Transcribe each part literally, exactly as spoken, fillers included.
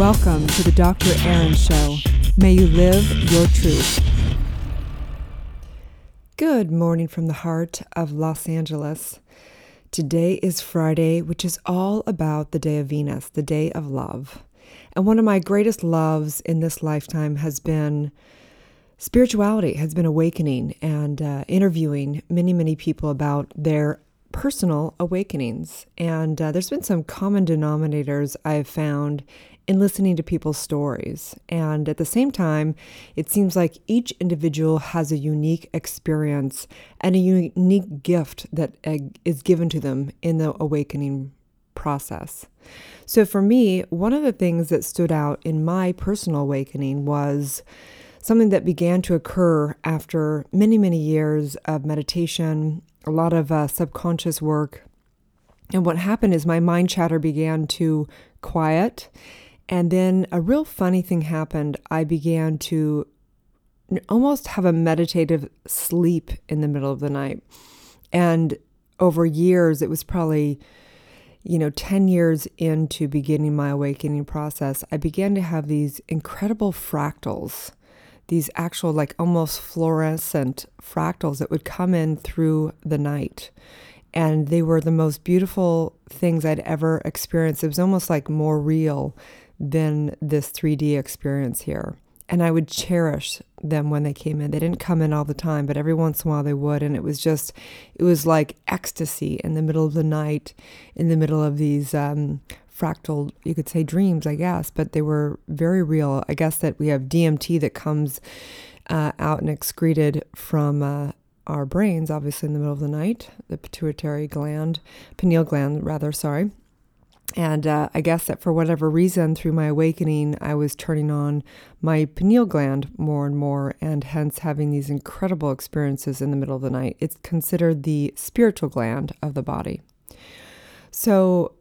Welcome to the Doctor Aaron Show. May you live your truth. Good morning from the heart of Los Angeles. Today is Friday, which is all about the day of Venus, the day of love. And one of my greatest loves in this lifetime has been spirituality, has been awakening and uh, interviewing many, many people about their personal awakenings. And uh, there's been some common denominators I've found in listening to people's stories. And at the same time, it seems like each individual has a unique experience and a unique gift that uh, is given to them in the awakening process. So for me, one of the things that stood out in my personal awakening was something that began to occur after many, many years of meditation, a lot of uh, subconscious work. And what happened is my mind chatter began to quiet. And then a real funny thing happened. I began to almost have a meditative sleep in the middle of the night. And over years, it was probably, you know, ten years into beginning my awakening process, I began to have these incredible fractals, these actual like almost fluorescent fractals that would come in through the night. And they were the most beautiful things I'd ever experienced. It was almost like more real than this three D experience here. And I would cherish them when they came in. They didn't come in all the time, but every once in a while they would. And it was just, it was like ecstasy in the middle of the night, in the middle of these um, fractal, you could say dreams, I guess, but they were very real. I guess that we have D M T that comes uh, out and excreted from uh, our brains, obviously, in the middle of the night, the pituitary gland, pineal gland, rather, sorry. And uh, I guess that for whatever reason, through my awakening, I was turning on my pineal gland more and more, and hence having these incredible experiences in the middle of the night. It's considered the spiritual gland of the body. So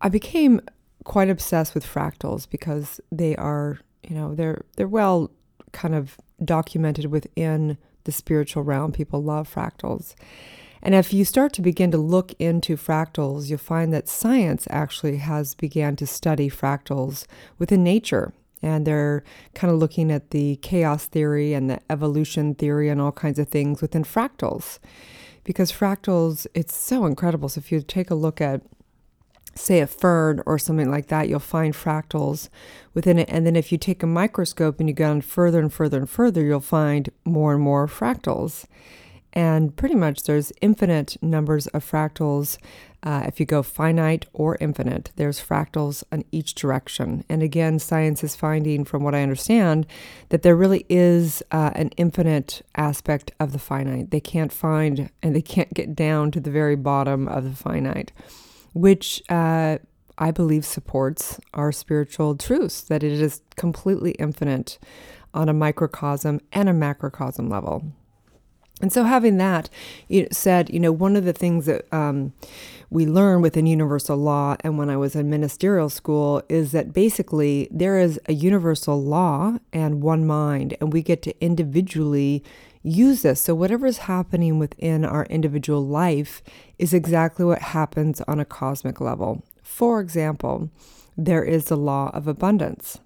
I became quite obsessed with fractals because they are, you know, they're they're well kind of documented within the spiritual realm. People love fractals. And if you start to begin to look into fractals, you'll find that science actually has began to study fractals within nature. And they're kind of looking at the chaos theory and the evolution theory and all kinds of things within fractals. Because fractals, it's so incredible. So if you take a look at, say, a fern or something like that, you'll find fractals within it. And then if you take a microscope and you go on further and further and further, you'll find more and more fractals. And pretty much there's infinite numbers of fractals. Uh, if you go finite or infinite, there's fractals in each direction. And again, science is finding, from what I understand, that there really is uh, an infinite aspect of the finite. They can't find and they can't get down to the very bottom of the finite, which uh, I believe supports our spiritual truths, that it is completely infinite on a microcosm and a macrocosm level. And so having that said, you know, one of the things that um, we learn within universal law, and when I was in ministerial school, is that basically there is a universal law and one mind, and we get to individually use this. So whatever is happening within our individual life is exactly what happens on a cosmic level. For example, there is the law of abundance.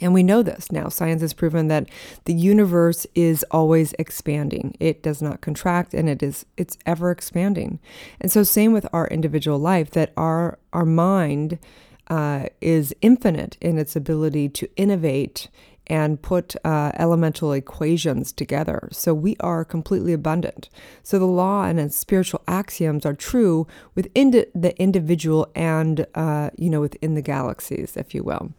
And we know this now. Science has proven that the universe is always expanding. It does not contract, and it is it's ever expanding. And so same with our individual life, that our our mind uh, is infinite in its ability to innovate and put uh, elemental equations together. So we are completely abundant. So the law and its spiritual axioms are true within the individual and uh, you know, within the galaxies, if you will.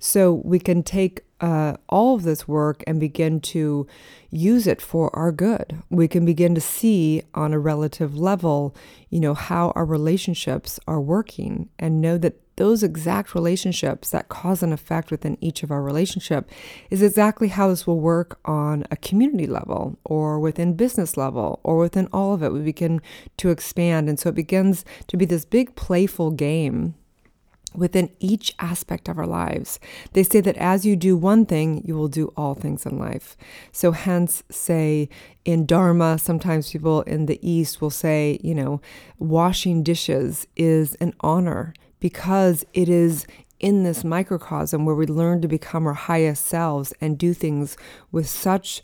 So we can take uh, all of this work and begin to use it for our good. We can begin to see on a relative level, you know, how our relationships are working, and know that those exact relationships, that cause and effect within each of our relationship, is exactly how this will work on a community level, or within business level, or within all of it. We begin to expand. And so it begins to be this big playful game within each aspect of our lives. They say that as you do one thing, you will do all things in life. So hence, say, in Dharma, sometimes people in the East will say, you know, washing dishes is an honor because it is in this microcosm where we learn to become our highest selves and do things with such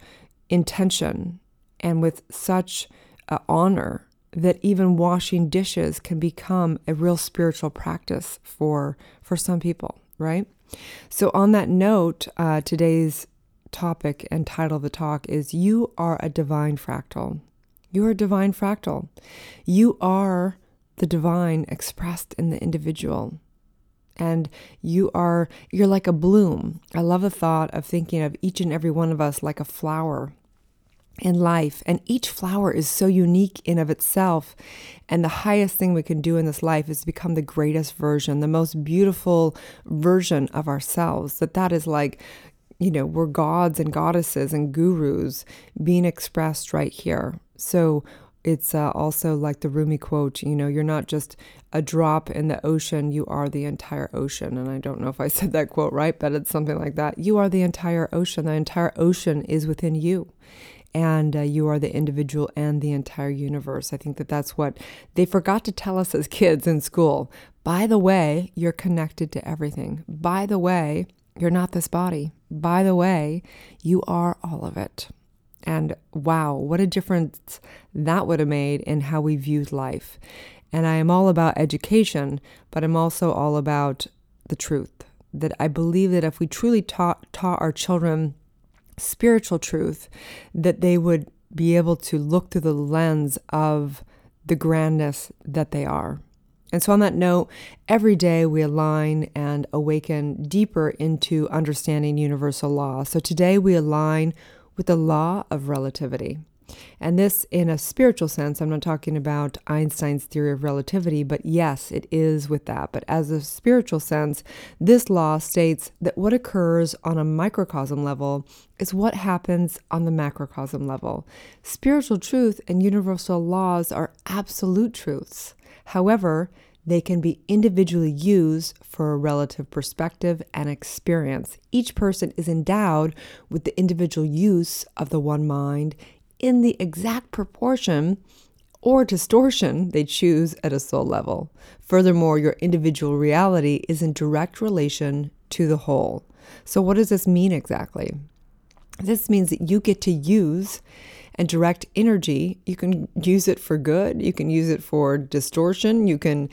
intention and with such uh, honor that even washing dishes can become a real spiritual practice for for some people, right? So on that note, uh, today's topic and title of the talk is You Are a Divine Fractal. You are a divine fractal. You are the divine expressed in the individual. And you are, you're like a bloom. I love the thought of thinking of each and every one of us like a flower in life. And each flower is so unique in of itself. And the highest thing we can do in this life is become the greatest version, the most beautiful version of ourselves. That that is like, you know, we're gods and goddesses and gurus being expressed right here. So it's uh, also like the Rumi quote, you know, you're not just a drop in the ocean, you are the entire ocean. And I don't know if I said that quote right, but it's something like that. You are the entire ocean. The entire ocean is within you. And uh, you are the individual and the entire universe. I think that that's what they forgot to tell us as kids in school. By the way, you're connected to everything. By the way, you're not this body. By the way, you are all of it. And wow, what a difference that would have made in how we viewed life. And I am all about education, but I'm also all about the truth. That I believe that if we truly taught, taught our children spiritual truth, that they would be able to look through the lens of the grandness that they are. And so on that note, every day we align and awaken deeper into understanding universal law. So today we align with the law of relativity. And this in a spiritual sense, I'm not talking about Einstein's theory of relativity, but yes, it is with that. But as a spiritual sense, this law states that what occurs on a microcosm level is what happens on the macrocosm level. Spiritual truth and universal laws are absolute truths. However, they can be individually used for a relative perspective and experience. Each person is endowed with the individual use of the one mind in the exact proportion or distortion they choose at a soul level. Furthermore, your individual reality is in direct relation to the whole. So what does this mean exactly? This means that you get to use and direct energy. You can use it for good. You can use it for distortion. You can,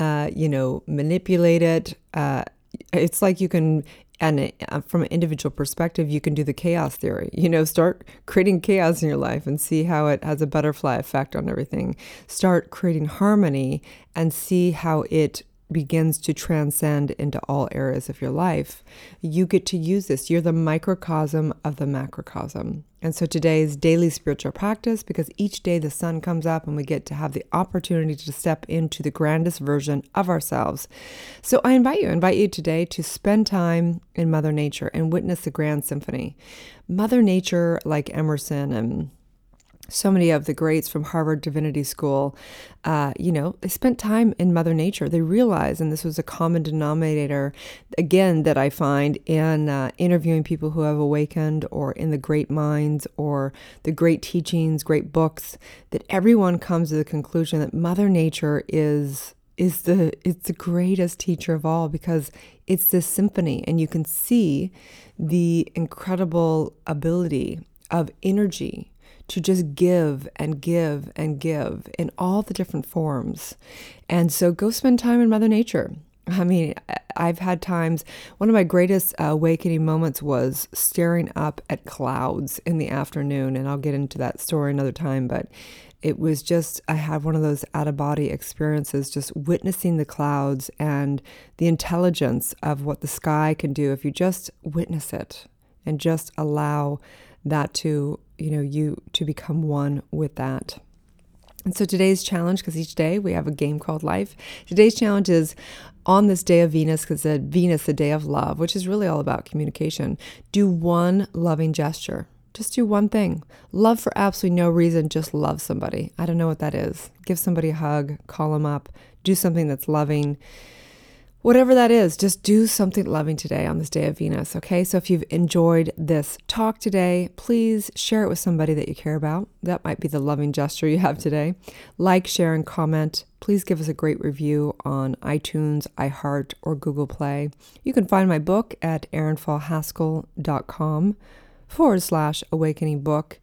uh, you know, manipulate it. Uh, it's like you can, and from an individual perspective, you can do the chaos theory. You know, start creating chaos in your life and see how it has a butterfly effect on everything. Start creating harmony and see how it begins to transcend into all areas of your life. You get to use this. You're the microcosm of the macrocosm. And so today's daily spiritual practice, because each day the sun comes up and we get to have the opportunity to step into the grandest version of ourselves. So I invite you, invite you today to spend time in Mother Nature and witness the grand symphony. Mother Nature, like Emerson and so many of the greats from Harvard Divinity School, uh, you know, they spent time in Mother Nature. They realized, and this was a common denominator, again, that I find in uh, interviewing people who have awakened or in the great minds or the great teachings, great books, that everyone comes to the conclusion that Mother Nature is is the it's the greatest teacher of all, because it's this symphony and you can see the incredible ability of energy to just give and give and give in all the different forms. And so go spend time in Mother Nature. I mean, I've had times, one of my greatest awakening moments was staring up at clouds in the afternoon, and I'll get into that story another time, but it was just, I had one of those out-of-body experiences, just witnessing the clouds and the intelligence of what the sky can do if you just witness it and just allow that to, you know, you to become one with that. And so today's challenge, because each day we have a game called life, today's challenge is on this day of Venus, because Venus, the day of love, which is really all about communication, do one loving gesture. Just do one thing. Love for absolutely no reason, just love somebody. I don't know what that is. Give somebody a hug, call them up, do something that's loving. whatever that is, just do something loving today on this day of Venus, okay? So if you've enjoyed this talk today, please share it with somebody that you care about. That might be the loving gesture you have today. Like, share, and comment. Please give us a great review on iTunes, iHeart, or Google Play. You can find my book at Aaron Fall Haskell dot com forward slash awakening book.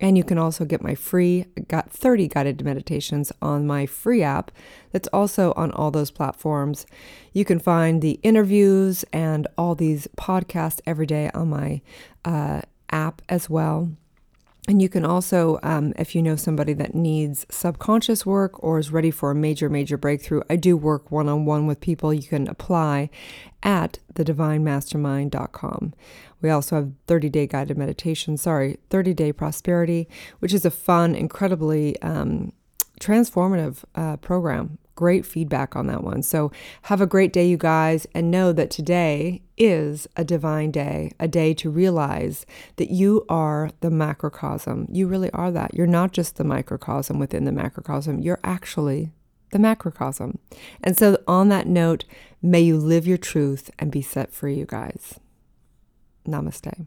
And you can also get my free got thirty guided meditations on my free app that's also on all those platforms. You can find the interviews and all these podcasts every day on my uh, app as well. And you can also, um, if you know somebody that needs subconscious work or is ready for a major, major breakthrough, I do work one-on-one with people. You can apply at the divine mastermind dot com. We also have thirty-day guided meditation, sorry, thirty-day prosperity, which is a fun, incredibly um, transformative uh, program. Great feedback on that one. So have a great day, you guys, and know that today is a divine day, a day to realize that you are the macrocosm. You really are that. You're not just the microcosm within the macrocosm. You're actually the macrocosm. And so on that note, may you live your truth and be set free, you guys. Namaste.